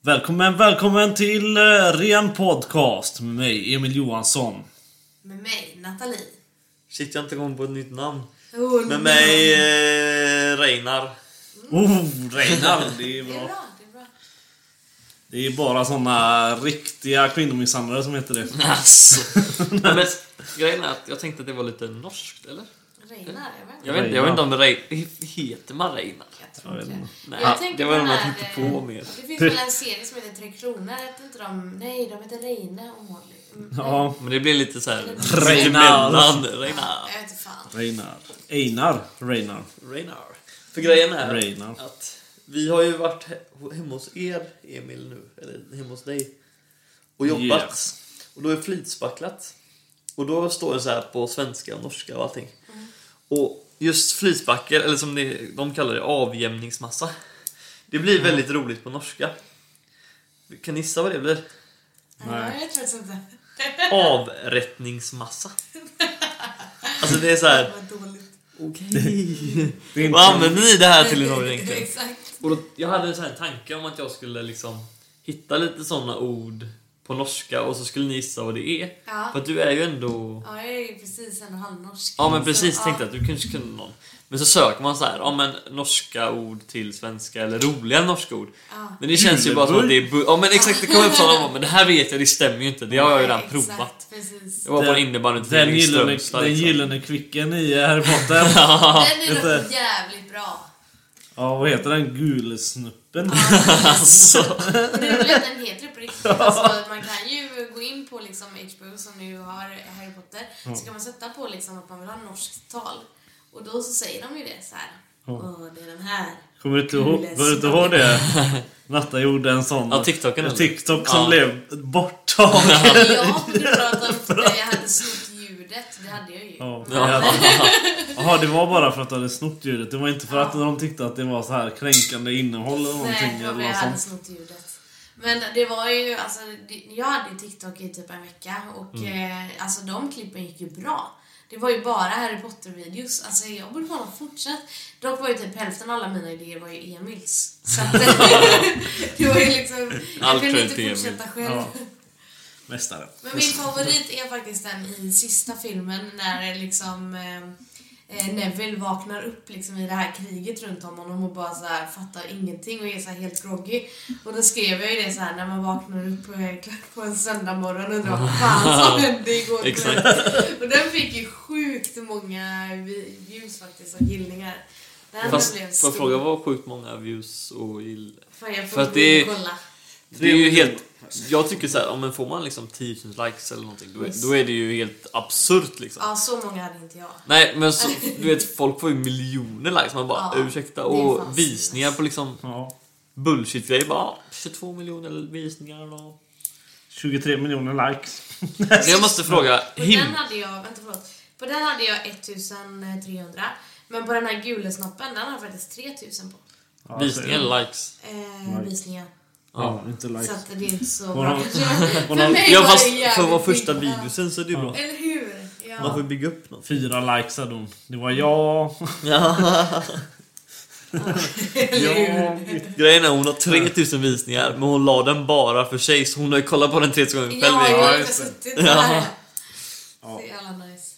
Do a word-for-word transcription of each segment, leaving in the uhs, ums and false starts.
Välkommen, välkommen till uh, Ren Podcast med mig, Emil Johansson. Med mig, Nathalie. Shit, jag inte kom på ett nytt namn. Oh, med mig, uh, Reinar. Mm. Oh, Reinar, det är bra. Det är bra, det är bra. Det är bara såna riktiga kvinnomisshandlare som heter det. Alltså. Men, men, grejen är att jag tänkte att det var lite norskt, eller? Reinar, jag vet inte. Jag vet inte om Reinar heter man Reinar. Jag tror inte. Nej, jag tänkte det var någon jag tyckte på mer. Det finns väl en serie som heter Tre Kronor, vet inte de. Nej, de heter Reine och Molly. Ja, men det blir lite så här Reinar, Reinar. Jag vet inte fan. Reinar. Einar, Reinar. Reinar. För grejen är Reinar. Att vi har ju varit hemma hos er, Emil, nu eller hemma hos dig och jobbat. Yes. Och då är flitspacklat. Och då står det så här på svenska, norska och allting. Mm. Och just flisbacker, eller som det, de kallar det, avjämningsmassa. Det blir mm. väldigt roligt på norska. Kan ni gissa vad det blir? Nej, jag tror inte. Avrättningsmassa. Alltså det är så här. Okej. Okay. Vad inte... använder ni det här till i Norge egentligen? Exakt. Och då, jag hade så här en tanke om att jag skulle liksom hitta lite sådana ord på norska och så skulle ni gissa vad det är. Ja. För att du är ju ändå... Ja, jag är ju precis en halvnorsk. Ja, men precis. Så, tänkte ja. Att du kanske kunde någon. Men så söker man så här, ja men norska ord till svenska eller roliga norska ord. Ja. Men det känns ju bara som att det är... Bu- ja, men exakt, det kommer upp sådana. Men det här vet jag, det stämmer ju inte. Det har jag ju redan ja, provat. Precis. Jag var bara inne bara inte den gillande, den gillande kvicken i Harry Potter. Ja. Den är nog jävligt bra. Ja, vad heter den? Gulsnuppen. Alltså. Det är väl att den heter på riktigt. Alltså, man kan ju gå in på liksom H B O som nu har Harry Potter. Så kan man sätta på liksom att man vill ha norskt tal. Och då så säger de ju det så här. Åh, det är den här. Kommer du inte ihåg, var du inte ihåg det? Natta gjorde en sån. Ja, TikTok, en TikTok som ja. Blev borttagen. Ja, för du pratade om att jag hade snott ljudet. Det hade jag ju. Ja, ja. Jaha, det var bara för att du hade snott ljudet. Det var inte för att ja. De tyckte att det var så här kränkande innehåll eller någonting. Nej, eller jag hade snott ljudet. Men det var ju, alltså, det, jag hade TikTok i typ en vecka. Och mm. eh, alltså de klippen gick ju bra. Det var ju bara Harry Potter-videos. Alltså jag borde bara fortsätta. Dock var ju typ hälften av alla mina idéer var ju Emils. Så att, det var ju liksom, jag kunde inte fortsätta själv. Ja. Mästare. Men min favorit är faktiskt den i sista filmen. När liksom... Eh, Neville vaknar upp liksom i det här kriget runt om honom och bara så här fattar ingenting och är så här helt groggy. Och då skrev jag ju det så här när man vaknar upp på, på en söndag morgon och undrar vad fan som hände igår. Och den fick ju sjukt många views faktiskt och gillningar. Den fast blev stor. Fast frågan var sjukt många views och gillningar. Fan, jag får det, kolla. Det är ju helt... Jag tycker så här, om man får man liksom tio tusen likes eller någonting då är, yes. då är det ju helt absurt liksom. Ja, så många hade inte jag. Nej, men så, du vet, folk får ju miljoner likes man bara ja, ursäkta och visningar på liksom ja. Bullshit grejer bara tjugotvå miljoner visningar och tjugotre miljoner likes. Jag måste fråga him. På den hade jag, vänta förlåt. På den hade jag ettusentrehundra, men på den här gula snappen den har faktiskt tretusen på. Ja, visningar eller likes? Eh, visningar. Ja, inte likes. Så att det är inte så bra. För mig ja, fast var det för vår första videosen så är det ju ja. Bra. Eller hur? Ja. Man får bygga upp något. Fyra likes hade hon. Det var jag. Ja. Ja. Grejen är hon har tretusen visningar. Men hon la den bara för sig. Så hon har ju kollat på den tretusen gånger själv. Ja, jag har inte suttit där. Ja. Det är alla nice.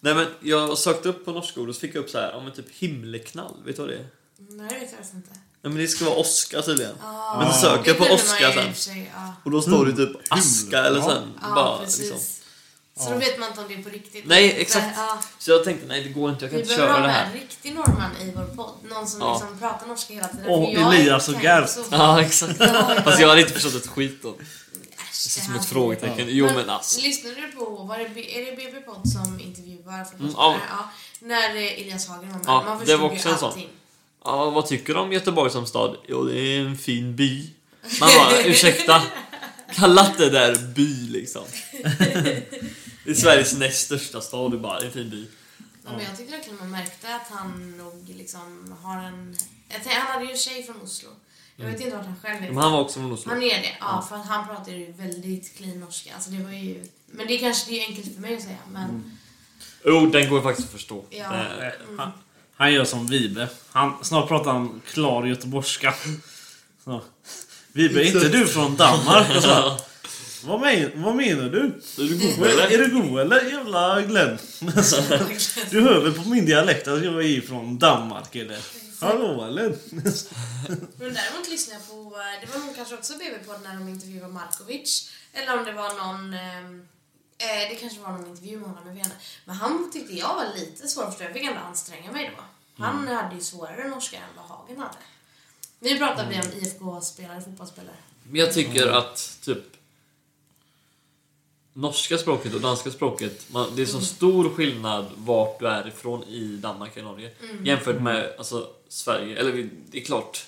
Nej men jag sökte upp på norska ord och så fick jag upp så här, om en typ himleknall. Vet du vad det är? Nej, det vet jag inte. Ja, men det ska vara Oskar tydligen. Oh. Men söker på Oskar sen sig, ja. Och då står det typ Aska eller sen ja. Bara, ja, liksom. Så då vet man inte om det är på riktigt. Nej exakt för, ja. Så jag tänkte nej det går inte, jag kan vi inte köra det här. Vi en riktig norrman i vår podd. Någon som ja. Liksom pratar norska hela tiden. Och Elias och Gert så... Ja exakt. Fast jag hade inte förstått ett skit om. Det ser som ett frågetecken. Jo men, men ass. Lyssnade du på, var det, är det B B-podd som intervjuar för mm, ja. Ja. När Elias Hagen var med ja, man förstod ju allting. Ja, vad tycker du om Göteborg som stad? Jo, det är en fin by. Man bara, ursäkta. Kallat det där by liksom. Det är Sveriges näst största stad. Det är bara en fin by. Ja, men jag tycker verkligen man märkte att han nog liksom har en... Han hade ju en tjej från Oslo. Jag vet inte vart han själv är. Men han var också från Oslo. Han är det, ja. För han pratade ju väldigt clean norska. Alltså det var ju... Men det är kanske det är enkelt för mig att säga, men... Mm. Oh, den går faktiskt att förstå. Ja. Mm. Han gör som Vibe. Han, snart pratar han klar göteborgska. Ja. Vi ber inte du från Danmark och så. Vad, men, vad menar du? Är du god eller? Är du god eller? Jävla Glenn. Du hör väl på min dialekt att jag är från Danmark eller? Hallå eller? Men däremot lyssnar jag på, det var nog kanske också B B-podd när de intervjuade Markovic. Eller om det var någon, eh, det kanske var någon intervju med honom med henne. Men han tyckte jag var lite svår att förstå. Jag fick ändå anstränga mig då. Han mm. hade ju svårare norska än vad Hagen hade. Nu pratar vi om I F K-spelare, fotbollsspelare. Men jag tycker mm. att typ norska språket och danska språket, man, det är så mm. stor skillnad vart du är ifrån i Danmark och Norge mm. jämfört med alltså, Sverige. Eller det är klart. Fast,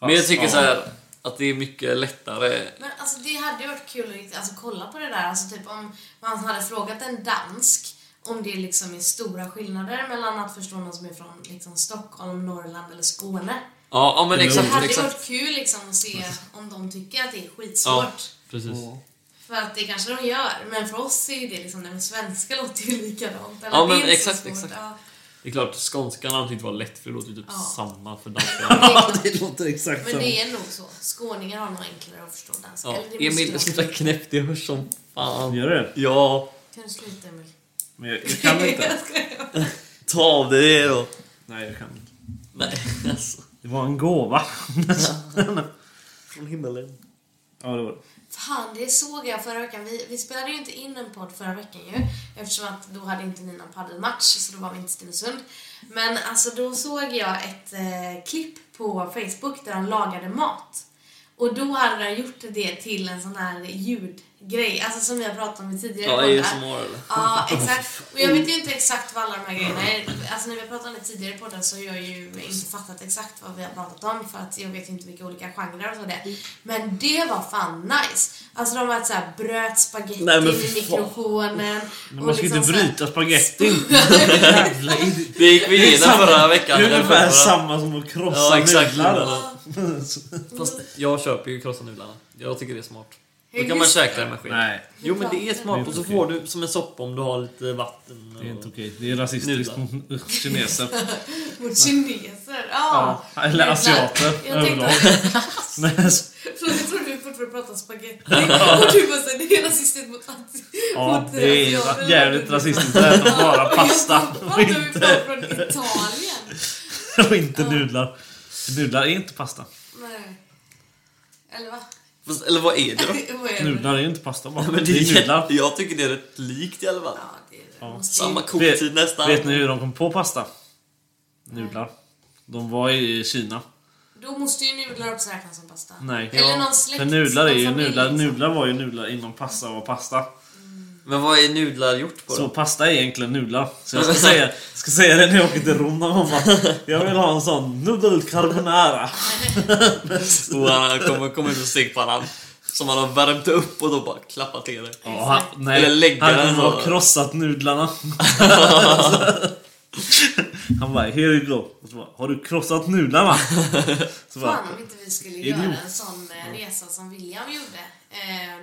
men jag tycker ja. så här att det är mycket lättare. Men alltså det hade ju varit kul att alltså, kolla på det där. Alltså typ om man hade frågat en dansk om det liksom är stora skillnader mellan att förstå någon som är från liksom, Stockholm, Norrland eller Skåne. Ja, ja men exakt. Det hade exakt. varit kul liksom, att se om de tycker att det är skitsvårt. Ja, precis. Ja. För att det kanske de gör. Men för oss är det liksom den svenska låter ju likadant. Eller ja men exakt, exakt. Ja. Det är klart, skånskan har inte varit lätt för det låter ju typ ja. samma för danska. Ja, det låter exakt samma. Men det är nog så. Skåningar har nog enklare att förstå danska. Ja. Eller det Emil, sluta knäpp, det hörs som fan. Gör det? Ja. Kan du sluta Emil? Men jag, jag kan inte. jag Ta av det då. Nej, jag kan inte. Nej, alltså. Det var en gåva. Från himmelen. Ja, det var det. Fan, det såg jag förra veckan. Vi, vi spelade ju inte in en podd förra veckan ju. Eftersom att då hade inte ni någon paddelmatch. Så då var vi inte i Stilsund. Men alltså då såg jag ett eh, klipp på Facebook där han lagade mat. Och då hade han gjort det till en sån här ljudgrej. Alltså som vi har pratat om i tidigare poddar. Ja, A S M R eller? Ja, exakt. Och jag vet ju inte exakt vad alla de här grejerna är. Alltså när vi har pratat om det tidigare poddar så har jag ju inte fattat exakt vad vi har pratat om. För att jag vet ju inte vilka olika genrer och så det. Men det var fan nice. Alltså de var så här bröt spagetti Nej, men i mikrofonen. Men man ska liksom inte bryta spagetti. Det gick vi igenom förra veckan. Det är ungefär samma som att krossa nudlarna. Fast jag köper ju krossa nudlarna. Jag tycker det är smart. Då kan man käka det med skinn. Nej. Jo men det är smart och så får du som en soppa om du har lite vatten. Det är inte okej, det är rasistiskt mot kineser. Mot kineser, ja. Eller asiater, överlag. Så jag tror du fortfarande pratar spagetti. Och du bara säger, det är rasistiskt mot asiater. Ja, det är jävligt rasistiskt att äta bara pasta. Och inte från Italien. Och inte nudlar. Nudlar är inte pasta. Nej. Eller va? Eller vad är det då? Nudlar är ju inte pasta bara. Nej, men det är nudlar. Jag tycker det är rätt likt i alla fall. Ja, det är det. Ja. Samma koktid nästan. Vet ni hur de kom på pasta? Nudlar. De var i Kina. Då måste ju nudlar också räknas som pasta. Nej. Eller ja. någon släkt. Men nudlar är ju nudlar. Nudlar var ju nudlar innan pasta var pasta. Mm. Men vad är nudlar gjort på då? Så pasta är egentligen nudlar. Så jag ska säga, ska säga det när jag åker till Rom när man bara, jag vill ha en sån nudelcarbonara. Och han kommer, kommer ut och steg på honom som han har värmt upp och då bara klappar till det. Ja, han, nej, eller lägger han den har krossat nudlarna. Han bara, here you go. Och så bara, har du krossat nudlarna? Så bara, fan om inte vi skulle idiot. göra en sån resa som William gjorde.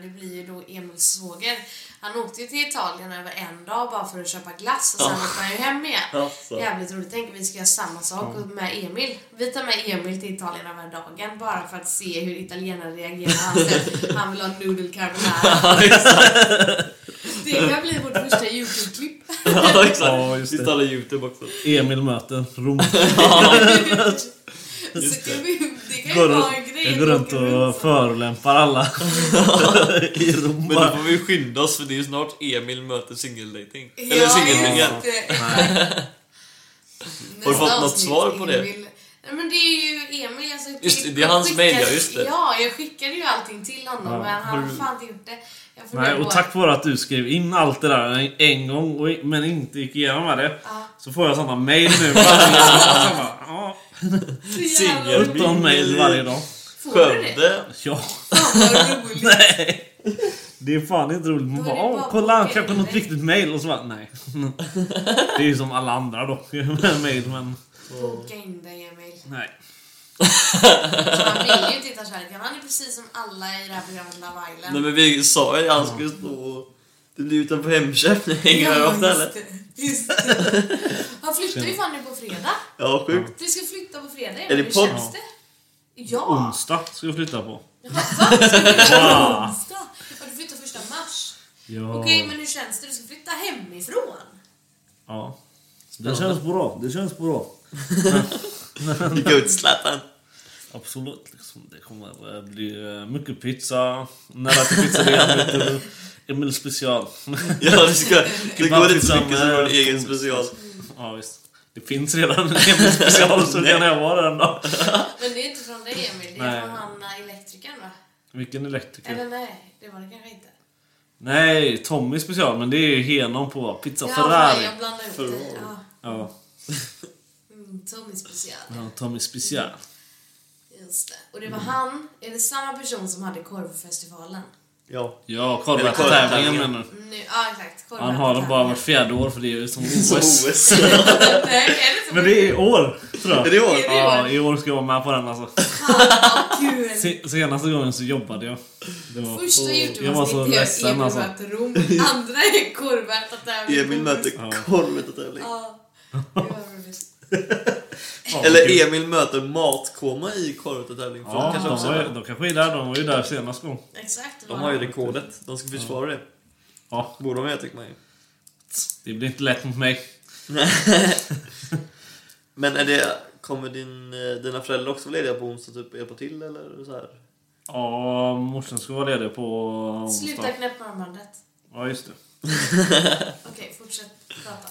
Det blir ju då Emils svåger. Han åkte ju till Italien över en dag bara för att köpa glass. Och sen åkte ja. han ju hem igen. Alltså. Jävligt roligt. Tänk vi ska göra samma sak ja. med Emil. Vi tar med Emil till Italien över dagen. Bara för att se hur italienare reagerar. Han, han vill ha nudelcarbonara. Det kan bli vårt första YouTube-klipp. Ja, exakt. Ja, just det. Vi talar YouTube också. Emil möter Rom. Just det. Det kan ju går, vara en grej. Jag går runt och förolämpar alla i Rom. Men då får vi skynda oss för det är ju snart Emil möter singeldating. Ja, eller singeldingen. Har du fått något svar på det? Emil. Nej, men det är ju Emil. Alltså, just det, det är hans mejl, just det. Ja, jag skickade ju allting till honom. Ja, men han har fan inte gjort det. Nej, och tack vare att du skrev in allt det där en gång och, men inte gick igenom med det. Ja. Så får jag sådana mejl nu. Ja. Singeldating mejl varje dag. Skövde? Ja. Fan, nej. Det är fan inte roligt. Man bara, bara åh, kolla, okay, kanske något riktigt mail. Och så bara, nej. Det är ju som alla andra då. Mail, men boka in dig, Emil. Nej. Han vill ju titta kärleken. Han är precis som alla i det här programmet Love Island. Nej, men vi sa ju att han skulle stå det blir utanför hemköpning. Ja, just det. Just det. Han flyttar ju fan nu på fredag. Ja, sjukt. Vi ska flytta på fredag. Är det podd? Ja. Onsdag ska jag flytta på. Jaha, va? Wow. Onsdag? Ja, du flyttar första mars. Ja. Okej, men hur känns det? Du ska flytta hemifrån. Ja. Det känns bra, det känns bra. Gudsläppen. Absolut, liksom. Det kommer bli mycket pizza. Nära till pizza, det är Emil special. Ja, det, ska, det går inte så mycket som en egen special. Ja, visst. Det finns redan en Emil special, så kan jag vara den då. Men det är inte från dig, Emil. Det är nej. Från han elektrikern, va? Vilken elektriker? Eller nej, det var det kanske inte. Nej, Tommy special, men det är ju henom på pizza ja, Ferrari. Ja, jag blandar ut det. Ja. Ja. Mm, Tommy special. Ja, Tommy special. Just det. Och det var mm. han, är det samma person som hade korvfestivalen? Ja, ja korvrättartävlingen menar du? Ja, exakt. Han har dem bara vart fjärde år för det är ju som O S. Men det är i år, tror jag. Är det i år? Ja, i år ska jag vara med på den alltså. Sen, senaste gången så jobbade jag. Det var, första och, jag var så ledsen. Emil alltså. Möter Rom, andra är korvrättartävling. Emil möter korvrättartävling. Ja, det var roligt. Eller Emil möter matkoma i korvrättartävling. Ja, de, de, var ju, de kanske är där. De var ju där senast gång. Exakt. De har ju rekordet. De ska försvara det. Ja, borde de jag tycker man ju. Det blir inte lätt mot mig. Men är det, kommer din, dina föräldrar också vara lediga på onsdag typ hjälpa till eller så här? Ja, morsan ska vara ledig på onsdag. Sluta knäppa armbandet. Ja, just det. Okej, fortsätt prata.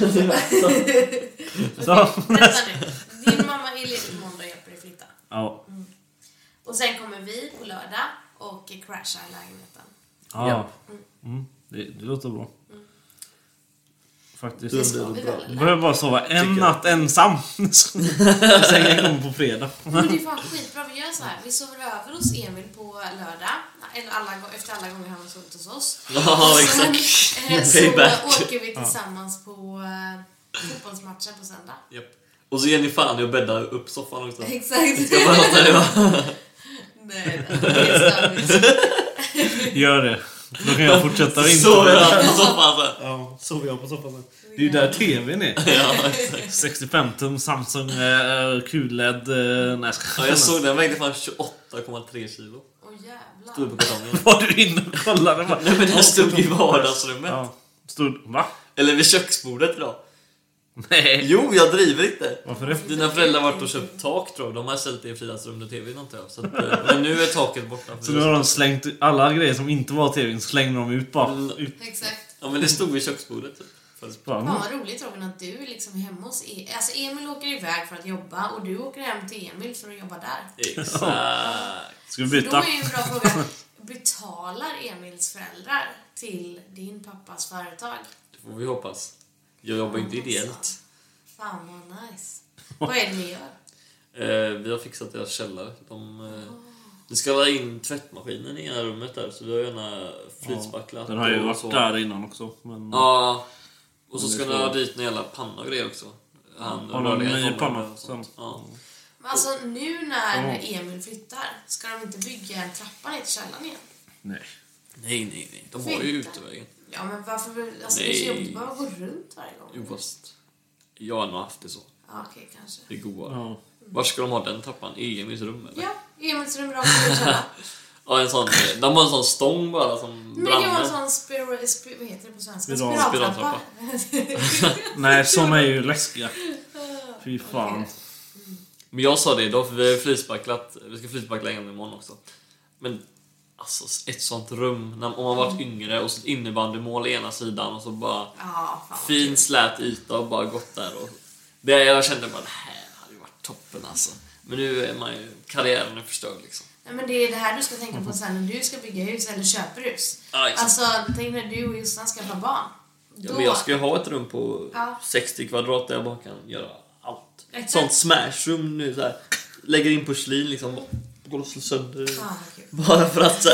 Okej, din mamma är ledig på måndag och hjälper dig flytta. Ja. Mm. Och sen kommer vi på lördag och crashar lägenheten. Ja, ja. Mm. Mm. Det, det låter bra. Mm. Faktiskt. Det ska vi väl, du behöver bara sova en natt ensam. Sen kommer på fredag. Men det är fan skitbra, vi gör så här. Vi sover över hos Emil på lördag eller alla, efter alla gånger han har sovit hos oss. Ja, exakt. Så åker vi tillsammans ja. På fotbollsmatchen på söndag. Japp. Och så ger ni fan och bäddar upp soffan också. Exakt. Ska bara låta det vara. Nej, det är gör det. Då kan jag fortsätta vinna. Sover jag på soffan sen. Ja, sover jag på soffan sen. Det är ju där tvn är. Ja, exakt. sextiofem tum Samsung uh, Q L E D. Uh, nej, ja, jag såg den vägde fan tjugoåtta komma tre kilo. Åh oh, jävlar. Stod på kartongen. Var du inne och kollade? Bara, nej, men den stod i vardagsrummet. Ja. Stod, va? Eller vid köksbordet idag. Nej. Jo, jag driver inte. Varför det? Dina föräldrar har varit och köpt tak, tror jag. De har sällt det i Fridas rum och tv någonting. Så att, men nu är taket borta. Så nu har de slängt alla grejer som inte var tvn, så slängde de ut bara. L- Exakt. Ja, men det stod i köksbordet typ. Fan vad roligt, Robin, att du är liksom hemma hos Emil. Alltså Emil åker iväg för att jobba och du åker hem till Emil för att jobba där. Exakt. Ska vi byta? Då är ju en bra fråga. Betalar Emils föräldrar till din pappas företag? Det får vi hoppas. Jag jobbar inte ideellt. Fan vad nice. Vad är det ni gör? Eh, vi har fixat deras källare. De, eh, oh. Vi ska lägga in tvättmaskinen i ena rummet där. Så vi har gärna flytspacklat. Den har ju varit där innan också. Men, ja. Och så ska ni ha dit en jävla panna och grejer också. Han har en ny panna. Ja. Men alltså nu när oh. Emil flyttar. Ska de inte bygga en trappa ner till källaren igen? Nej. Nej, nej, nej. De har ju utevägen. Ja, men varför? Alltså, det är så jobbigt bara att gå runt varje gång. Jo, fast jag har nog haft det så. Ja, okej, okay, kanske. Det är godare. Ja. Var ska de ha den trappan? I Emils rum, eller? Ja, i Emils rum. Ja, en sån... De har en sån stång bara som brann. Men det var en sån spiral... Spir- vad heter det på svenska? Spiraltrappa. Nej, såna är ju läskiga. Fy fan. Okay. Mm. Men jag sa det idag, för vi har flispacklat... Vi ska flispackla igen imorgon också. Men... Alltså ett sånt rum när, om man varit yngre och så innebandymål i ena sidan och så bara ah, fin slät yta och bara gått där och det jag kände bara det här hade ju varit toppen alltså. Men nu är man ju karriären är förstörd liksom. Nej, men det är det här du ska tänka på sen när du ska bygga hus eller köper hus. Ah, alltså tänk när du och Jostan ska ha barn. Då... Ja, men jag ska ju ha ett rum på ah. sextio kvadrat där jag bara kan göra allt. Ett sånt smashrum nu så här. Lägger in porslin liksom. Går och slår sönder ah, bara för att äh,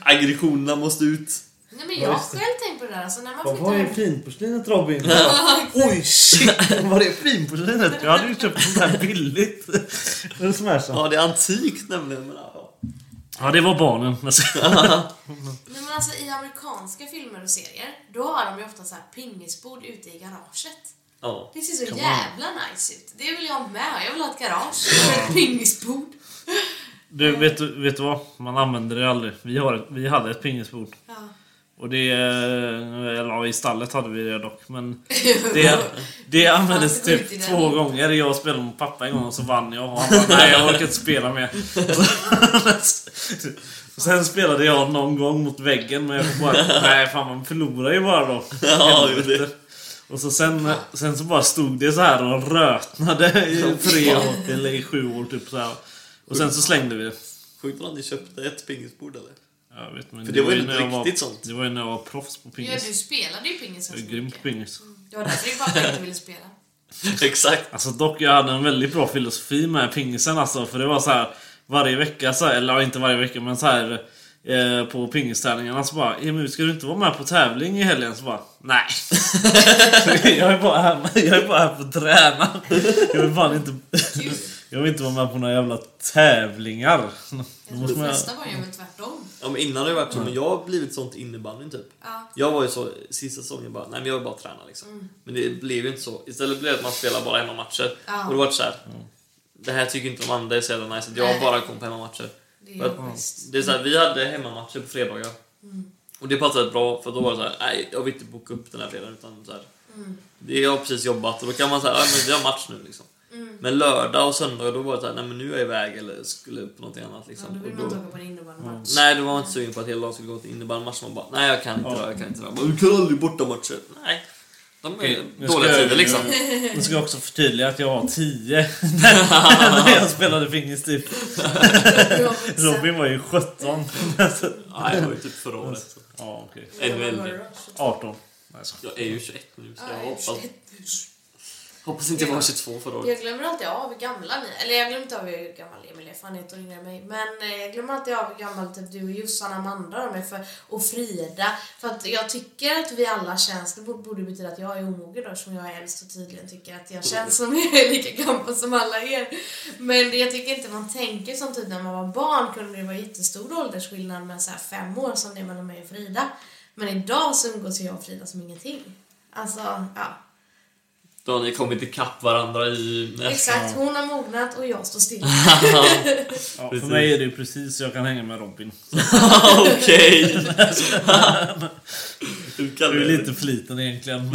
aggressionerna måste ut. Nej, men jag själv tänker på det där alltså, när man vad var det finporslinet Robin? Ja. Oj shit, vad det är finporslinet? Jag hade ju köpt sånt här billigt. Den smärsa. Ja, det är antikt nämligen. Men, ja. Ja, det var barnen. Nej, men alltså i amerikanska filmer och serier då har de ju ofta så här pingisbord ute i garaget. Oh, det ser så jävla on. nice ut. Det vill jag med. Jag vill ha ett garage och ett pingisbord. Du, vet, vet du vad? Man använder det aldrig. Vi, har, vi hade ett pingisbord. Ja. Och det... Eller, i stallet hade vi det dock. Men det, det användes typ två gånger. Jag spelade med pappa en gång och så vann jag. Och han bara, nej, jag orkar inte spela mer. Sen spelade jag någon gång mot väggen. Men jag bara, nej fan, man förlorar ju bara då. Ja, det. Och så sen, sen så bara stod det så här och rötnade i tre år, eller i sju år typ så här. Och sen så slängde vi det. Sjukt vad ni köpte ett pingisbord eller? Jag vet, men för det, det var ju inte riktigt var, sånt. Det var ju när jag var proffs på pingis. Ja, du spelade ju pingis. Jag är grym på pingis. Mm. Det var därför du bara inte ville spela. Exakt. Alltså dock, jag hade en väldigt bra filosofi med pingisen alltså. För det var så här, varje vecka, så här, eller inte varje vecka, men så här... på pingistävlingarna så bara, Emil, ska du inte vara med på tävling i helgen? Så bara, nej. jag, är bara här, jag är bara här på att träna. Jag vill bara inte jag vill inte vara med på några jävla tävlingar. Jag tror nästa var jag med tvärtom. Ja, men innan det var tvärtom, men jag har blivit sånt innebandy typ. Ja. Jag var ju så, sista säsongen bara, nej men jag vill bara träna liksom. Mm. Men det blev ju inte så. Istället blev det att man spelar bara hemmamatcher. Ja. Och det var så här, mm. det här tycker inte de andra är så jävla nice att jag nej. bara kom på hemmamatcher. Det är, det är så här, vi hade hemmamatcher på fredagar. Mm. Och det passade bra för då var det så här, nej, jag vill inte boka upp den här fredagen utan så här. Mm. Det jag har precis jobbat och då kan man säga, nej men vi har match nu liksom. Mm. Men lördag och söndag då var det så här, nej men nu är jag iväg eller skulle upp på något annat liksom. Ja, då vill man inte åka på en innebandymatch. Nej, det var inte sugen på att hela dagen skulle gå till innebandymatch. Man bara, nej jag kan inte, ja. jag kan inte. Man bara, du kan aldrig borta matcher. Nej. Okay, nu ska, jag, liksom. jag ska också förtydliga att jag var tio när jag spelade fingerstyp. Robin var ju sjutton. Nej, jag var ju typ förra året. Ja, okej. Okay. arton. Nej, jag är ju tjugoett nu, så jag hoppas, hoppas inte jag var tjugotvå förra året. Jag glömmer alltid av hur gamla ni. Eller jag glömmer inte av hur gammal Emil är, fan heter hon mig. Men jag glömmer alltid av hur gammal typ du och Jostan, Amanda och, för, och Frida. För att jag tycker att vi alla känns, det borde betyda att jag är omogen då, som jag är äldst och tydligen tycker att jag känns som jag är lika gammal som alla er. Men jag tycker inte man tänker som tid när man var barn kunde det vara jättestor åldersskillnad med så här fem år som det är mellan mig och Frida. Men idag så umgås jag och Frida som ingenting. Alltså, ja. Då har ni kommit ikapp varandra i nästa... Exakt, hon har mognat och jag står stilla. Ja, för mig är det precis, jag kan hänga med Robin. Okej. Du är lite fliten egentligen.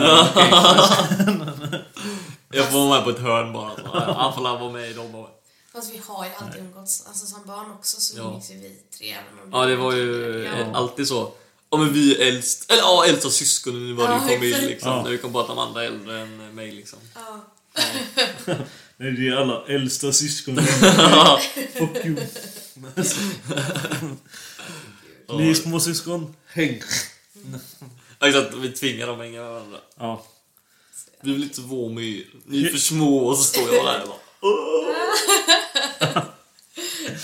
Jag får vara med på ett hörn bara. Han får vara med i dem. Fast vi har ju alltid umgåtts. Alltså som barn också så umgåtts ju vi tre. Ja, det var ju alltid så. Ja, men vi är äldst. Eller ja, äldsta syskon i varje familj liksom. Ja. När vi kan prata om andra äldre än mig liksom. Ja. Ja. Nej, det är alla äldsta syskon. Fuck you. Ni är små syskon. Häng. Ja, exakt. Vi tvingar dem att hänga med varandra. Ja. Vi blir lite våmig. Ni är för små och så står jag där och bara...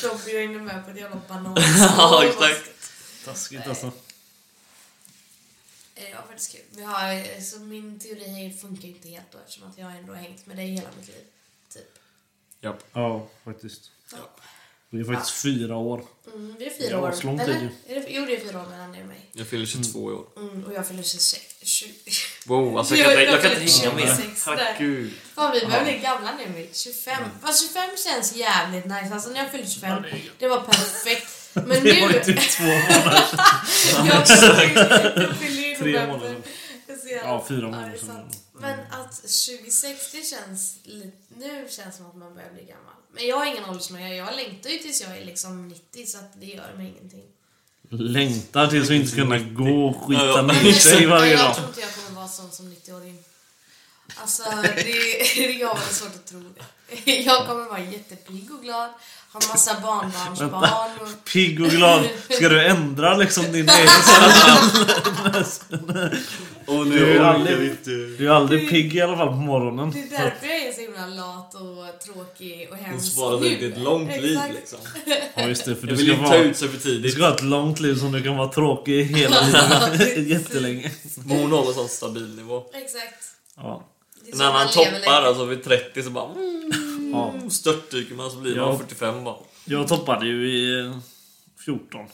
Så blir jag inne med på det jävla banan. Ja, exakt. Taskigt alltså. Ja, faktiskt kul. Vi har, så min teori funkar inte helt då, eftersom att jag ändå har hängt med dig hela mitt liv, typ. Japp. Ja, faktiskt. Ja. Vi är faktiskt ja. fyra år. Mm, det är fyra ja, år. Eller? Tid. Är det, jo, det är fyra år mellan dig och mig. Jag fyller tjugotvå mm. i år. Mm, och jag fyller tjugo. Wow, alltså jag, jag, jag, jag kan inte hänga med. Tack gud. Fan, vi börjar bli gamla nu, tjugofem. Mm. Fast tjugofem känns jävligt nice. Alltså när jag fyllde tjugofem, ja, det, det var perfekt. Men det nu... var ju typ två månader. Jag fyller ju tre månader. Ja, fyra månader. Men att tjugosex, det känns lite... Nu känns som att man börjar bli gammal. Men jag har ingen åldersnöja. Jag längtar ju tills jag är liksom nittio, så att det gör mig ingenting. Längtar tills vi inte ska kunna gå och skita ner sig varje dag. Jag tror inte jag kommer vara sån som nittioåring. Alltså, det är jag väldigt svårt att tro det. Jag kommer vara jättepigg och glad. Har massa barnbarnsbarn. Och... Pigg och glad. Ska du ändra liksom din egen? Och nu är aldrig, du är aldrig pigg i alla fall på morgonen. Det är därför jag är så himla lat och tråkig och hemskt. Du sparar dig ett långt exakt. liv liksom. Ja, just det, för du ska, vara, ut så för tidigt. du ska ha ett långt liv som du kan vara tråkig hela livet. Jättelänge. Hon har en sån stabil nivå. Exakt. Ja. När man, man toppar alltså vid trettio så bara mm. ja. störtdyker man, så blir man jag, fyrtiofem bara. Jag toppade ju i fjorton.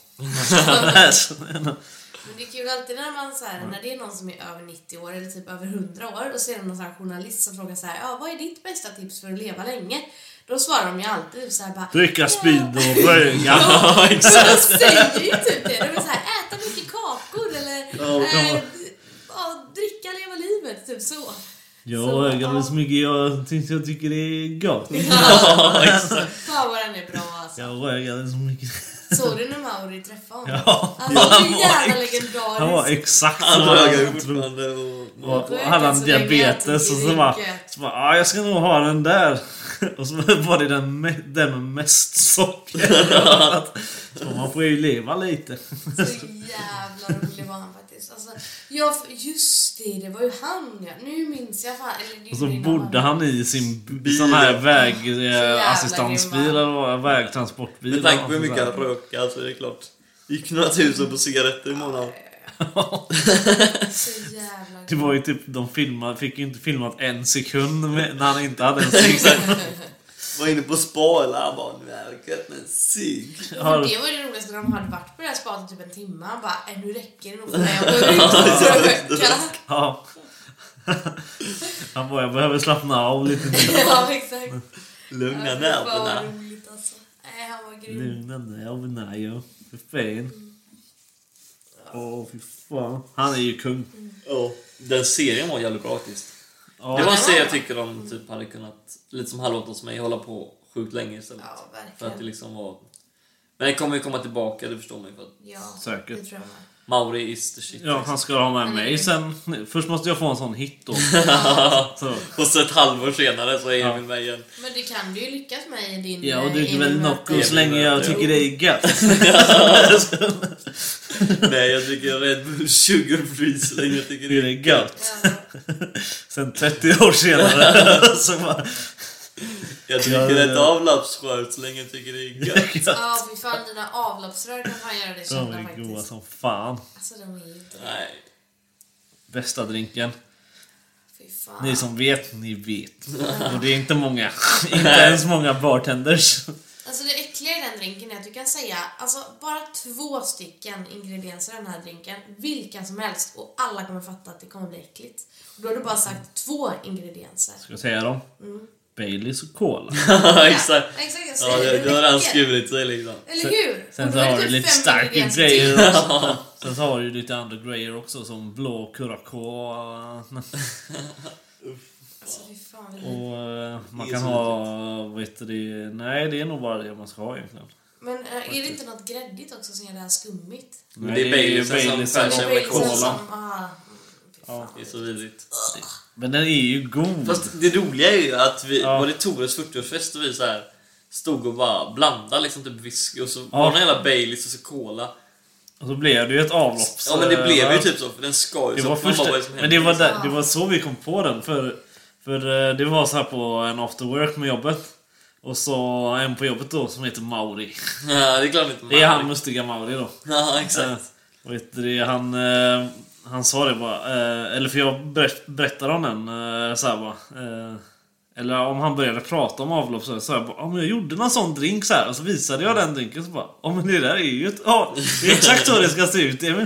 Men det är kul alltid när man så här, mm. när det är någon som är över nittio år eller typ över hundra år och ser någon sån här journalist som frågar så här, ja, vad är ditt bästa tips för att leva länge? Då svarar de ju alltid så här bara, dricka speed och röja. Ja, exakt. De säger ju typ det. De är så här, äta mycket kakor eller ja, äh, ja, dricka, leva livet, typ så. Ja, jag kan så mycket jag tills jag tycker det är gott. Ja, exakt. Fan vad den är bra alltså. Jag röjade så mycket. Såg du när Mauri träffade honom? Ja. Han var en jävla legendarisk. Han var exakt så röjade fortfarande. Och hade han diabetes och så bara, ja, jag ska nog ha den där. Och så var det den med, den med mest socker. Så man får ju leva lite. Så jävla rolig var han faktiskt. Alltså, jag, just det, det var ju han. Ja. Nu minns jag fan. Eller, och så bodde han i sin bil. Sån här vägassistansbil. Eller vägtransportbil. Med tanke på hur mycket han rökade. Alltså det är klart. Det gick några tusen på cigaretter i månaden. Det var ju typ de filmade, fick ju inte filmat en sekund med, när han inte hade en cigg. Var inne på spa eller han bara, nu är det gött med en cigg. Det var det roligaste när de hade varit på det här spa typ en timme. Han bara, nu räcker det nog för mig. Jag behöver inte ja. Han bara, jag behöver slappna av lite nu. Ja, exakt. Lugna nerverna. Det var roligt alltså. Nej, han var grym. Lugna nerverna, ja. För fan. Åh, fy fan. Han är ju kung. Mm. Oh, den serien var jävligt bra faktiskt. Oh. Det var en serie jag tycker de typ hade kunnat, lite som Halvåt hos mig, hålla på sjukt länge istället. Ja, verkligen. För att det liksom var... Men det kommer ju komma tillbaka, du förstår mig. För att... Ja, säkert. Det tror jag. Mauri is the shit. Ja, liksom. Han ska ha med mig sen. Först måste jag få en sån hit då. Så. Och så ett halvår senare så är jag med mig igen. Men det kan du ju lyckas med i din... Ja, och du är väl något så länge jag tycker det är gött. Nej, jag tycker Red Bull sugarfree så länge jag tycker det är gött. Sen trettio år senare så bara... Jag tycker ja, ett avlappsrör så länge jag tycker det är gött. Ja, fy fan, dina avlappsrör kan man göra det kända de faktiskt. De är goda som fan. Alltså de är ju inte... Nej. Bästa drinken. Fy fan. Ni som vet, ni vet. Och det är inte många. Inte ens många bartenders. Alltså det äckliga i den drinken är att du kan säga alltså bara två stycken ingredienser i den här drinken, vilka som helst, och alla kommer fatta att det kommer bli äckligt. Och då har du bara sagt två ingredienser. Ska jag säga dem? Mm. Baileys och Kola. Ja, exakt. Exakt. Ja, det, det har han skrivit sig liksom. Eller hur? Sen, sen så har du lite starka grejer också. Sen så har du lite andra grejer också som blå Kurakå. Alltså, och uh, man kan ha, vet du, nej det är nog bara det man ska ha egentligen. Men är det inte något gräddigt också som är det här skummigt? Nej, det är Baileys som färg med Kola. Ja, det är så vidrigt. Men den är ju god. Fast det roliga är ju att vi ja. var det Tores fyrtioårsfest och vi så här stod och bara blandade liksom typ whisky och så ja. var det hela Baileys och så cola. Och så blev det ju ett avlopp. Ja, men det blev ju ja. typ så för den ska ju så första, bara men det var där, det var så vi kom på den för för det var så här på en after work med jobbet. Och så en på jobbet då som heter Mauri. Ja, det glömde inte Mauri. Det är han mustiga Mauri då. Ja, exakt. Och vet du, han Han sa det bara, eh, eller för jag berättade om den eh, så här bara, eh, eller om han började prata om avlopp så, här, så här, bara, om jag gjorde någon sån drink så här, och så visade jag den drinken så bara, om oh, det där är ju ett, oh, det är exakt hur det ska se ut Emil.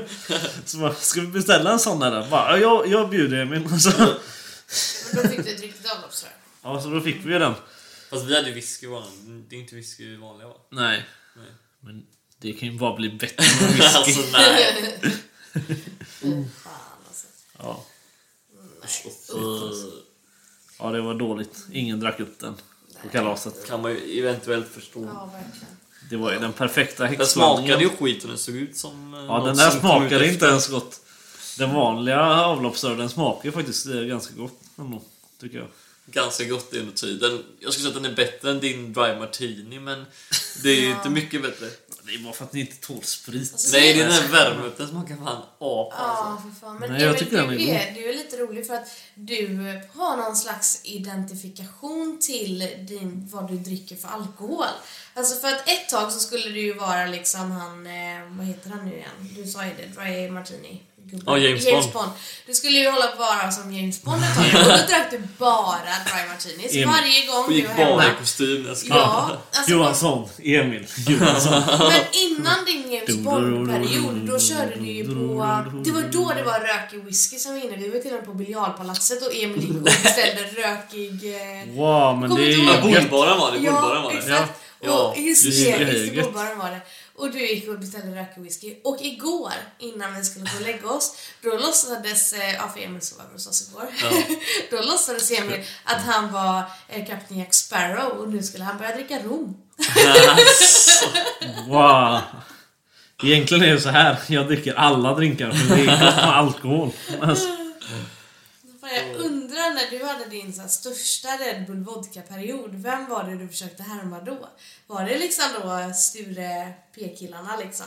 Så bara, ska vi beställa en sån där? Bara, jag, jag bjuder Emil. Och så. Men då fick du ett riktigt avlopp så här. Ja, så då fick vi den. Fast vi hade whisky vanlig, det är inte whisky vanliga va? Nej. Nej, men det kan ju bara bli bättre än whisky. Alltså nej. Mm. Fan, alltså. Ja. Mm, ja, det var dåligt. Ingen drack upp den på kalaset. Kan man ju eventuellt förstå. Ja, verkligen. Det var ju den perfekta häxblandningen. Den smakade ju skit och den såg ut som... Ja, den där smakade inte ens gott. Den vanliga avloppsröden smakar ju faktiskt ganska gott ändå, tycker jag. Ganska gott i tiden. Jag skulle säga att den är bättre än din dry martini, men det är ju ja. inte mycket bättre. Det är bara för att ni inte tål sprit. Alltså, nej, det är den här värmöten som man kan fan apa. Ja, för fan. Men nej, jag tycker den är god. Du är lite rolig för att du har någon slags identifikation till din, vad du dricker för alkohol. Alltså för att ett tag så skulle du ju vara liksom han, eh, vad heter han nu igen? Du sa ju det, dry martini. gubben. Oh, James, James Bond. Bond. Du skulle ju hålla bara som James Bond ett tag. Och då drack du bara dry martinis varje gång du var hemma. Bara i kostym. Ja, alltså, Johansson, Emil Johansson. Men innan din James Bond-period, då körde du ju på... Det var då det var rökig whisky som var inne. Vi var till och med på biljardpalatset och Emil gick och ställde rökig... Wow, men det är... Ja, bordbara var det. Bordbara var det. Ja, exakt. Ja, och hysteriskt bordbara var det. Och du gick och beställde rökig whisky. Och igår, innan vi skulle gå och lägga oss, då låtsades, ja för Emil sov över hos oss igår, ja. Då låtsades Emil att han var Captain Jack Sparrow och nu skulle han börja dricka rom. Wow. Egentligen är det så här, jag dricker alla drinkar för det är gott med alkohol. Alltså. Jag undrar när du hade din så här, största Red Bull vodka-period, vem var det du försökte härma då? Var det liksom då Sture P-killarna liksom?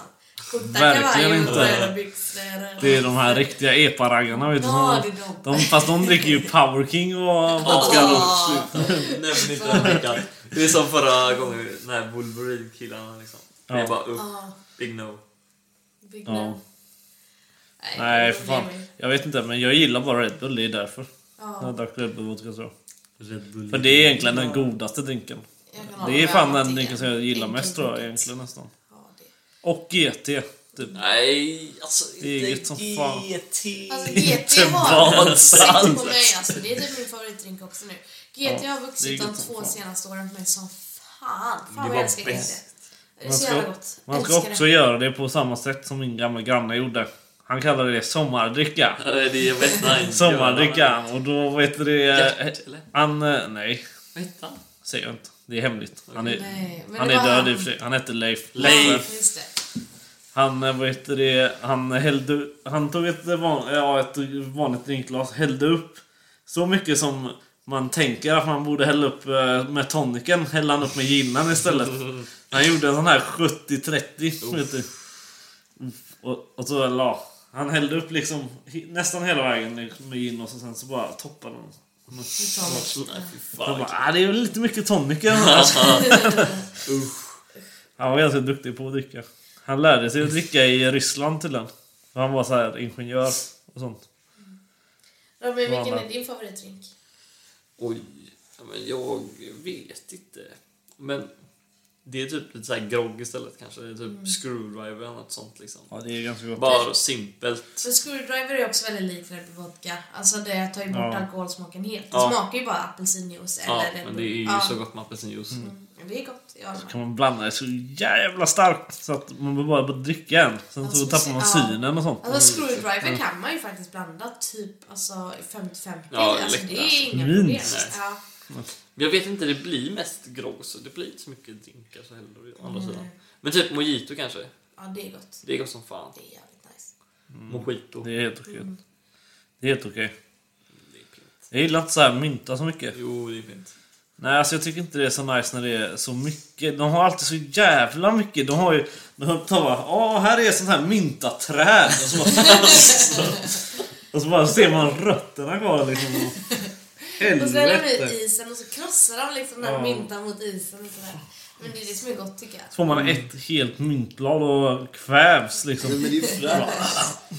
Korta verkligen inte. Byxor, det är de här riktiga eparaggarna, vet du. Ja, som, de. De, fast de dricker ju Power King och vodka. Oh. Nämn inte den veckan. Det är som förra gången, den här Wolverine-killarna liksom. Det är bara upp. Oh. Big no. Big no. Oh. Nej, Nej för fan. Jag vet inte, men jag gillar bara Red Bull. Det är därför ja. Jag drack Red Bull vodka så. Red Bull. För det är egentligen den godaste drinken. Det är fan den drinken som jag gillar mest tror jag, egentligen nästan ja, det. Och G T typ. Nej, alltså det är inget som fan. G T alltså, G T har vuxit på mig alltså. Det är typ min favoritdrink också nu. G T ja, har vuxit de två fan. senaste åren. Men som fan, fan vad jag älskar bäst. G T. Man ska, man ska också det. Göra det på samma sätt som min gamla granne gjorde. Han kallade det sommardricka. Ja, det är vätna. Sommardricka. Och då vet du det... Gert, han, nej. Vätna? Säger jag inte. Det är hemligt. Han är, nej, han är död i och för sig. Han heter Leif. Leif. Just det. Han, vet du det... Han hällde... Han tog ett, van, ja, ett vanligt drinkglas. Hällde upp så mycket som man tänker att man borde hälla upp med toniken. Hällde han upp med ginen istället. Han gjorde en sån här sjuttio trettio. Vet du. Och, och så... Ja. Han hällde upp liksom nästan hela vägen med gin och sen så bara toppade han. Mm. Han bara, ah, det är väl lite mycket tonic. Han var ganska duktig på att dricka. Han lärde sig att dricka i Ryssland till den. Han var så här ingenjör och sånt. Robin, vilken är din favoritdrink? Oj, men jag vet inte. Men... Det är typ lite så här grogg istället kanske. Det är typ mm. screwdriver och något sånt liksom. Ja, det är ganska gott. Bara simpelt. Men screwdriver är också väldigt likt Red Bull vodka. Alltså det tar ju bort ja. alkoholsmaken helt. Det ja. smakar ju bara apelsinjuice. Ja, eller men det är ju ja. så gott med apelsinjuice. Mm. Mm. Det är gott. Ja, så kan man blanda det så jävla starkt så att man bara bara dricka en. Sen alltså, så tappar man ja. synen och sånt. Alltså screwdriver mm. kan man ju faktiskt blanda typ alltså femtio femtio. Ja, alltså det är alltså. inga problem. Ja. Jag vet inte, det blir mest grogg så det blir inte så mycket drinkar så heller å andra mm. sidan. Men typ mojito kanske. Ja, det är gott. Det är gott som fan. Det är jävligt nice. Mm. Mojito. Det är helt okej. Mm. Det är helt okej. Det är fint. Jag gillar inte så här mynta så mycket. Jo, det är fint. Nej, alltså jag tycker inte det är så nice när det är så mycket. De har alltid så jävla mycket. De har ju, de har bara, åh, här är sånt här myntaträd. Och så bara, och så bara ser man rötterna kvar liksom. Helvete. Och så häller de i isen och så krossar de liksom den ja. myntan mot isen och sådär. Men det är det som är gott tycker jag. Så får man ett helt myntblad och kvävs liksom. Men det är fräscht. Ja.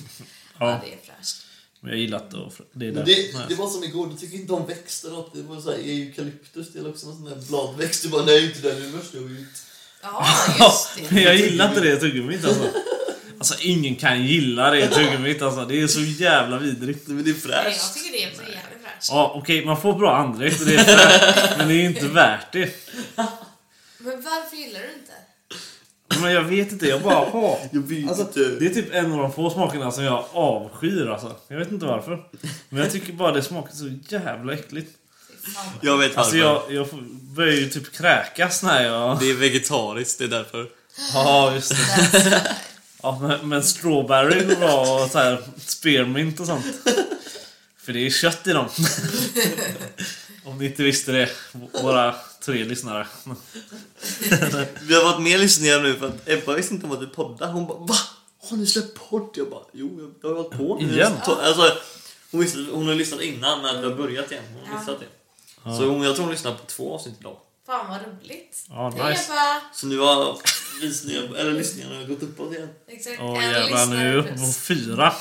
Ja, det är fräscht. Men jag gillar att det är det. Det, det var som igår, du tycker inte om växter något. Det var så här eukalyptus, det är också någon sån där bladväxt. Du bara, nej inte där, det är värst jag ut. Ja, just det. Jag gillar inte det, tycker jag inte alltså. Alltså ingen kan gilla det, tycker jag inte alltså. Det är så jävla vidrigt, men det är fräscht. Jag tycker det är så jävligt. Ja, okej, okay, man får bra andräkt och det är värt, men det är inte värt det. Men varför gillar du inte? Men jag vet inte, jag bara har. Alltså, det är typ en av de få smakerna som jag avskyr alltså. Jag vet inte varför. Men jag tycker bara det smakar så jävla äckligt. Jag vet alltså, jag, jag börjar ju typ kräkas när jag... Det är vegetariskt, det är därför. Ja, just det. Ja, men, men strawberry och så här spearmint och sånt. För det är kött i dem. Om ni inte visste det, våra tre lyssnare. Vi har varit mer lyssnare nu för att Ebba visste inte om att vi poddade. Hon bara, va? Har ni släppt podd? Jag bara, jo, jag har varit på. Igen? Alltså, hon, visste, hon har lyssnat innan när vi har börjat igen. Hon har lyssnat det. Så hon, jag tror hon lyssnade på två avsnitt idag. Fan vad roligt. Ja, oh, nice. Så nu har visningar, eller lyssningarna har gått uppåt igen. Exakt. Åh oh, jävlar nu, på fyra.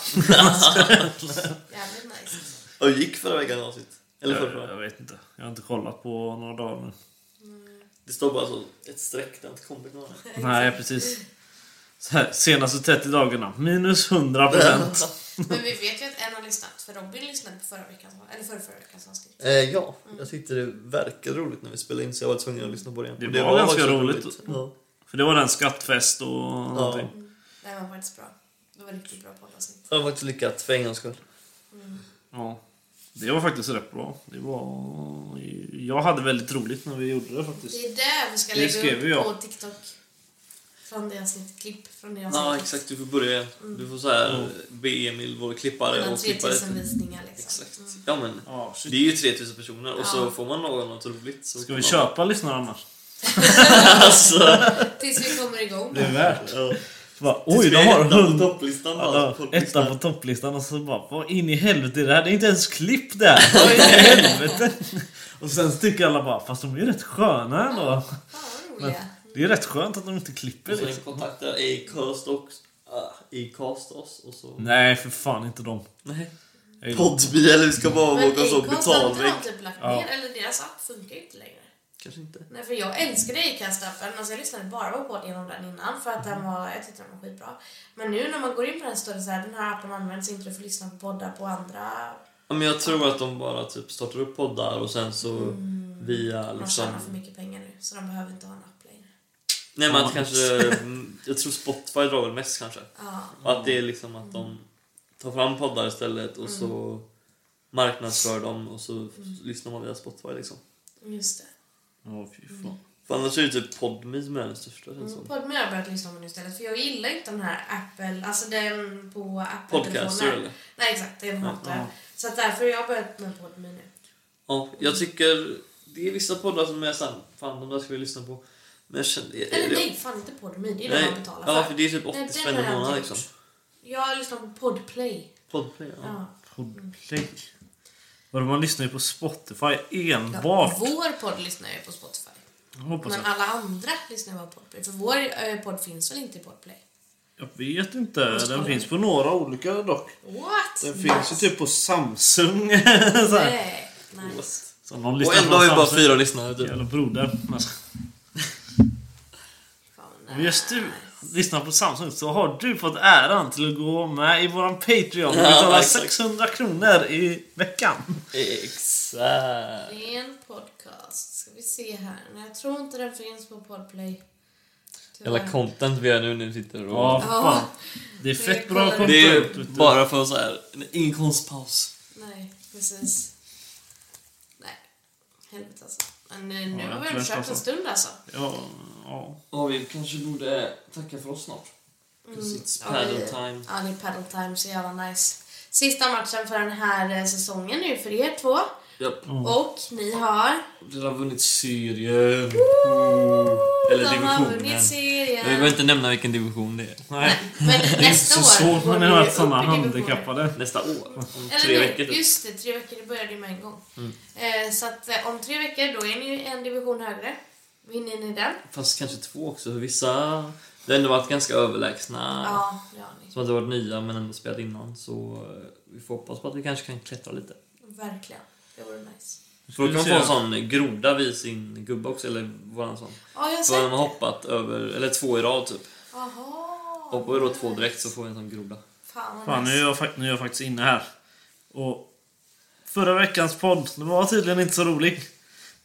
Jävligt nice. Och gick förra veckan avsnitt? Eller jag, förra? Jag vet inte. Jag har inte kollat på några dagar nu. Mm. Det står bara så ett streck där inte kommit några. Nej, precis. Så här, senaste trettio dagarna. Minus hundra procent. Men vi vet ju att en har lyssnat. För Robin lyssnade på förra veckan. Eller förra, förra veckan som skrivit. Eh, ja, mm. Jag tyckte det verkade roligt när vi spelade in. Så jag var tvungen att lyssna på det igen. Det, det var, var ganska roligt. roligt. Ja. För det var en skattfest och ja. Någonting. Mm. Det var faktiskt bra. Det var riktigt bra poddavsnitt. Jag har faktiskt lyckats för en gångs skull. Mm. Ja, det var faktiskt rätt bra. Det var... Jag hade väldigt roligt när vi gjorde det faktiskt. Det är där vi ska lägga upp på TikTok. Från deras klipp. Från deras ja, klipp. Exakt. Du får börja. Mm. Du får så här mm. be Emil, vår klippare. Och klippa det. tretusen visningar liksom. Exakt. Mm. Ja, men ja, det är ju tretusen personer. Och ja. Så får man någon något roligt. Så ska vi köpa lyssnare annars? Alltså. Tills vi kommer igång. Det är värt. Ja. Bara, oj, de har hund... på topplistan. Ja, då, ettan på topplistan. Och så bara, vad in i helvete är det här? Det är inte ens klipp där. Vad in i helvete? Och sen tycker alla bara, fast de är ju rätt sköna ändå. Ja, vad roliga. Det är rätt skönt att de inte klipper. Och sen liksom. Kontaktar Acast oss. Acast oss och så. Nej, för fan inte dem. Nej. Podme eller vi ska bara åka så betalning. Men Acast har typ lagt ner. Eller deras app funkar inte längre. Kanske inte. Nej, för jag älskade Acast-appen. Alltså jag lyssnade bara på podden genom den innan. För att den var, jag tyckte den var skitbra. Men nu när man går in på den står det så här. Den här appen används inte för att lyssna på poddar på andra. Ja, men jag tror att de bara typ startar upp poddar. Och sen så mm. via liksom. De tjänar för mycket pengar nu. Så de behöver inte ha en app. Nej, men kanske, jag tror Spotify drar väl mest kanske. Ah. Att det är liksom att de tar fram poddar istället och mm. så marknadsför dem och så mm. lyssnar man via Spotify liksom. Just det. Ja, oh, fy fan. Mm. För annars är det typ Podme som är den största. Mm, Podme har jag börjat lyssna på nu istället. För jag gillar inte den här Apple, alltså den på Apple-telefoner. Podcaster eller? Nej, exakt, det är en ja. Ja. Så att därför har jag börjat med Podme nu. Ja, jag tycker det är vissa poddar som är såhär, fan de där ska vi lyssna på. Men kände, eller det, nej, fan inte Podme. Det är det man betalar för. Ja, för det är typ åttio spänn i månaden liksom. Jag lyssnar på Podplay. Podplay, ja. ja. Podplay. Vadå, man lyssnar ju på Spotify enbart. Ja, vår podd lyssnar ju på Spotify. Men jag. Alla andra lyssnar ju på Podplay. För vår ö, podd finns väl inte i Podplay? Jag vet inte. Den finns på några olika dock. What? Den nice. Finns ju typ på Samsung. Nej, nice. Så någon lyssnar och ändå har vi bara fyra lyssnare. Typ. Jävla broder. Om just du lyssnar på Samsung så har du fått äran till att gå med i våran Patreon och betala ja, sexhundra kronor i veckan. Exakt. Det är en podcast. Ska vi se här. Nej, jag tror inte den finns på Podplay. Eller content vi har nu när vi sitter och... Ja, fan. Det är fett bra content. Det är bara för så här en inkomstpaus. Nej, precis. Nej, helvete alltså. Men nu ja, har vi försökt en stund alltså. Ja, ja. Ja, vi kanske borde tacka för oss snart. Mm. It's paddle time. Ja, det är paddle time, så jävla nice. Sista matchen för den här säsongen nu för er två. Yep. Mm. Och ni har... De har vunnit serien. Mm. Eller divisionen. De har vunnit serien. Vi behöver inte nämna vilken division det är. Nej, nej. Men nästa år. Så svårt när ni har varit sådana handikappade. Nästa år. Om tre Eller, veckor. Just det, tre veckor. Det började ju med en gång. Mm. Eh, så att om tre veckor, då är ni en division högre. Vinner ni den? Fast kanske två också. Vissa... Det har ändå varit ganska överlägsna. Ja, ja. Som att det varit nya men ändå spelat innan. Så vi får hoppas på att vi kanske kan klättra lite. Verkligen. Det var nice. För då kan få en sån groda vid sin gubbe också. Eller vad han sån. Ja, jag har de har hoppat över, eller två i rad typ. Aha. Hoppar vi då två direkt så får vi en sån groda. Fan, Fan nice. nu, är jag, nu är jag faktiskt inne här. Och förra veckans podd, den var tydligen inte så rolig.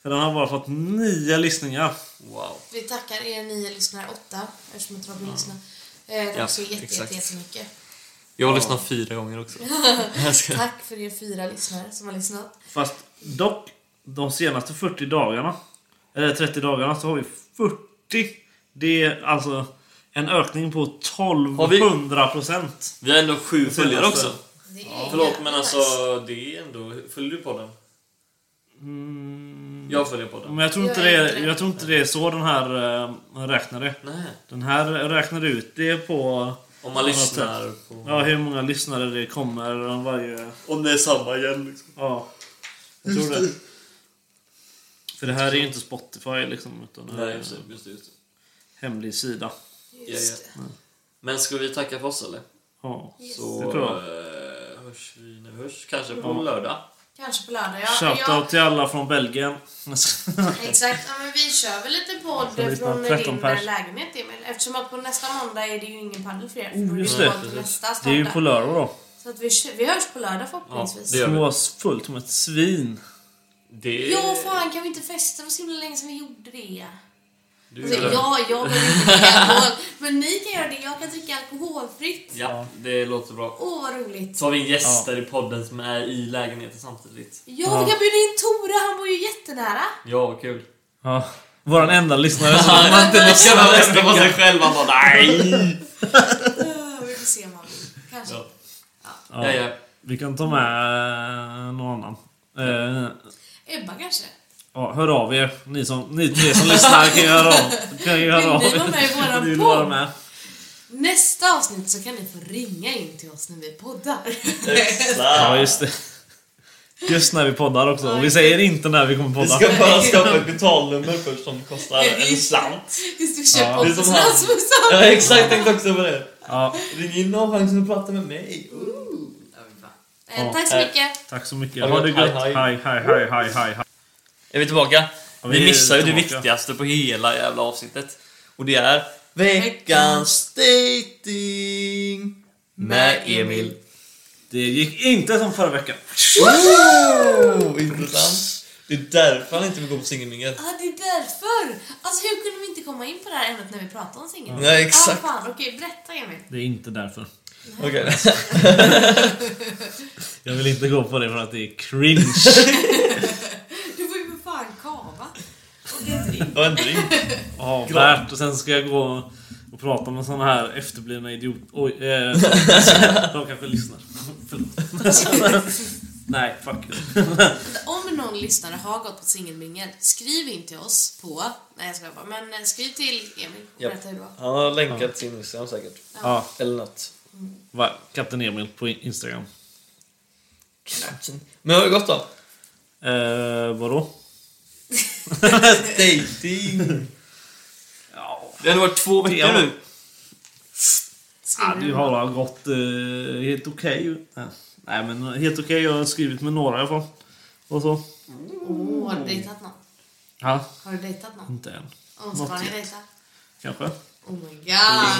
För den har bara fått nio lyssningar. Wow. Vi tackar er nio lyssnare, åtta. Eftersom jag tror att vi lyssnar. Det var så jättemycket. Jag har ja. lyssnat fyra gånger också. Tack för er fyra lyssnare som har lyssnat. Fast dock, de senaste fyrtio dagarna, eller trettio dagarna, så har vi fyrtio. Det är alltså en ökning på tolvhundra procent. Vi har ändå sju följare också. Ja. Förlåt, men alltså, det är ändå... Följer du podden? Mm. Jag följer podden. Men jag tror inte det är, jag tror inte det är så den här äh, räknar det. Nej. Den här räknar ut det på... Om man lyssnar på... Ja, hur många lyssnare det kommer om varje... Om det är samma igen liksom. Ja, jag tror det. För det här är ju inte Spotify liksom, utan det här är en just, just. hemlig sida. Just. Ja, ja. Men ska vi tacka för oss eller? Ja, yes. Så det tror jag. Hörs vi när vi hörs? Kanske på ja. lördag. Kanske på lördag, ja. Shoutout jag... till alla från Belgien. Exakt, ja, men vi kör väl lite podd ja, från din pers. lägenhet, Emil. Eftersom att på nästa måndag är det ju ingen paddel för er. Oh, just det. Det är ju på lördag då. Så att vi, vi hörs på lördag förhoppningsvis. Ja, det gör vi. Fullt med ett svin. Det... Ja, fan, kan vi inte festa för så himla länge som vi gjorde det? Alltså, ja, jag vill inte dricka alkohol. Men ni kan göra det, jag kan dricka alkoholfritt. Ja, det låter bra. Åh, oh, vad roligt. Så har vi en gäster ja. i podden som är i lägenheten samtidigt. Ja, vi kan bjuda in Tore, han bor ju jättenära. Ja, vad kul. Ja, våran enda lyssnare som man inte lyssnar resten på sig själv. Han bara, nej. Vi får se om han vill. Kanske. Ja. Ja. Ja. Ja, ja. Vi kan ta med någon annan. Eh. Ebba kanske. Ja, hör av er. Ni som, ni tre som lyssnar kan ju höra av. Kan ju höra av. Ni var med i våran podd. Med. Nästa avsnitt så kan ni få ringa in till oss när vi poddar. Ja, just det. Just när vi poddar också. Och vi säger inte när vi kommer podda. Vi ska bara skapa ett betalnummer först som kostar en slant. Just det, köp oss och sånt som är sant. Ja, exakt. Tänkte också på det. Ja. Ring in och han som pratar med mig. Ooh. Eh, tack så mycket. Eh, tack så mycket. Ha det gott. Hej, hej, hej, hej, hej. Är vi tillbaka? Ja, vi vi missar ju det viktigaste på hela jävla avsnittet. Och det är veckans dating med Emil. Det gick inte som förra veckan. Oh, intressant. Det är därför han inte vill gå på singelmingel. Ja, det är därför. Alltså hur kunde vi inte komma in på det här ämnet när vi pratade om singelmingel? Ja. Nej, exakt. Ah, fan. Okej, berätta Emil. Det är inte därför. Okej. Jag vill inte gå på det för att det är cringe. Du får ju för fan kava. Och en drink. Och en drink. Ja, värt. Och sen ska jag gå och prata med såna här efterblivna idioter. Oj, eh, de kanske lyssnar. Förlåt. Nej, fuck. Om någon lyssnare har gått på singelmingel, skriv in till oss på... Nej, jag ska bara. Men skriv till Emil och yep. berätta hur det var. Han har länkat ja. sin Instagram säkert. Ja. Eller något. Va? Kapten Emil på Instagram. Men har det gått då? Eh, vadå? Dating. Ja. Det har varit två veckor nu. Ja, du har gått eh, helt okej. Okay. Nej, men helt okej. Okay. Jag har skrivit med några i alla fall. Och så. Oh, har du dejtat någon? Ja. Har du dejtat någon? Inte än. Och ska ni dejta? Kanske. Oh my god.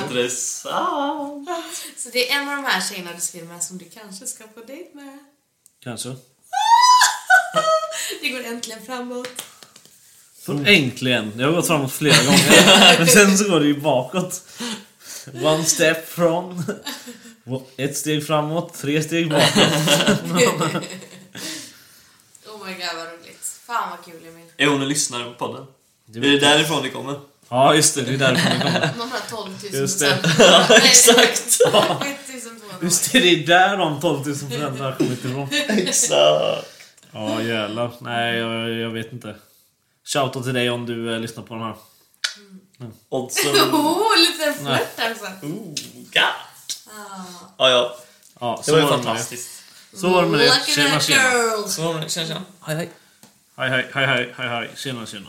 Intressant. Så det är en av de här tjejerna du skriver med som du kanske ska på dejt med. Kanske. Det går äntligen framåt. För äntligen. Jag har gått framåt flera gånger. Men sen så går det ju bakåt. One step from. Ett steg framåt, tre steg bakåt. Oh my god, vad roligt. Fan vad kul Emil. Är hon en lyssnare på podden? Det är det därifrån det kommer. Ja, just det, det är därför det kommer. De har tolv tusen just det. Ja, exakt. Ja. Just det, det är där de tolv tusen föräldrar har kommit ifrån. Exakt. Ja, jävlar. Nej, jag, jag vet inte. Shoutout till dig om du eh, lyssnar på den här. Mm. Oddsen. Oh, lite flört alltså. Oh, god. Ah. Ja, ja. Ja, det var ju fantastiskt. Så var det med det. Tjena, tjena. Så var det med det. Tjena, tjena. Hej, hej. Hej, hej, hej, hej, hej. Tjena, tjena.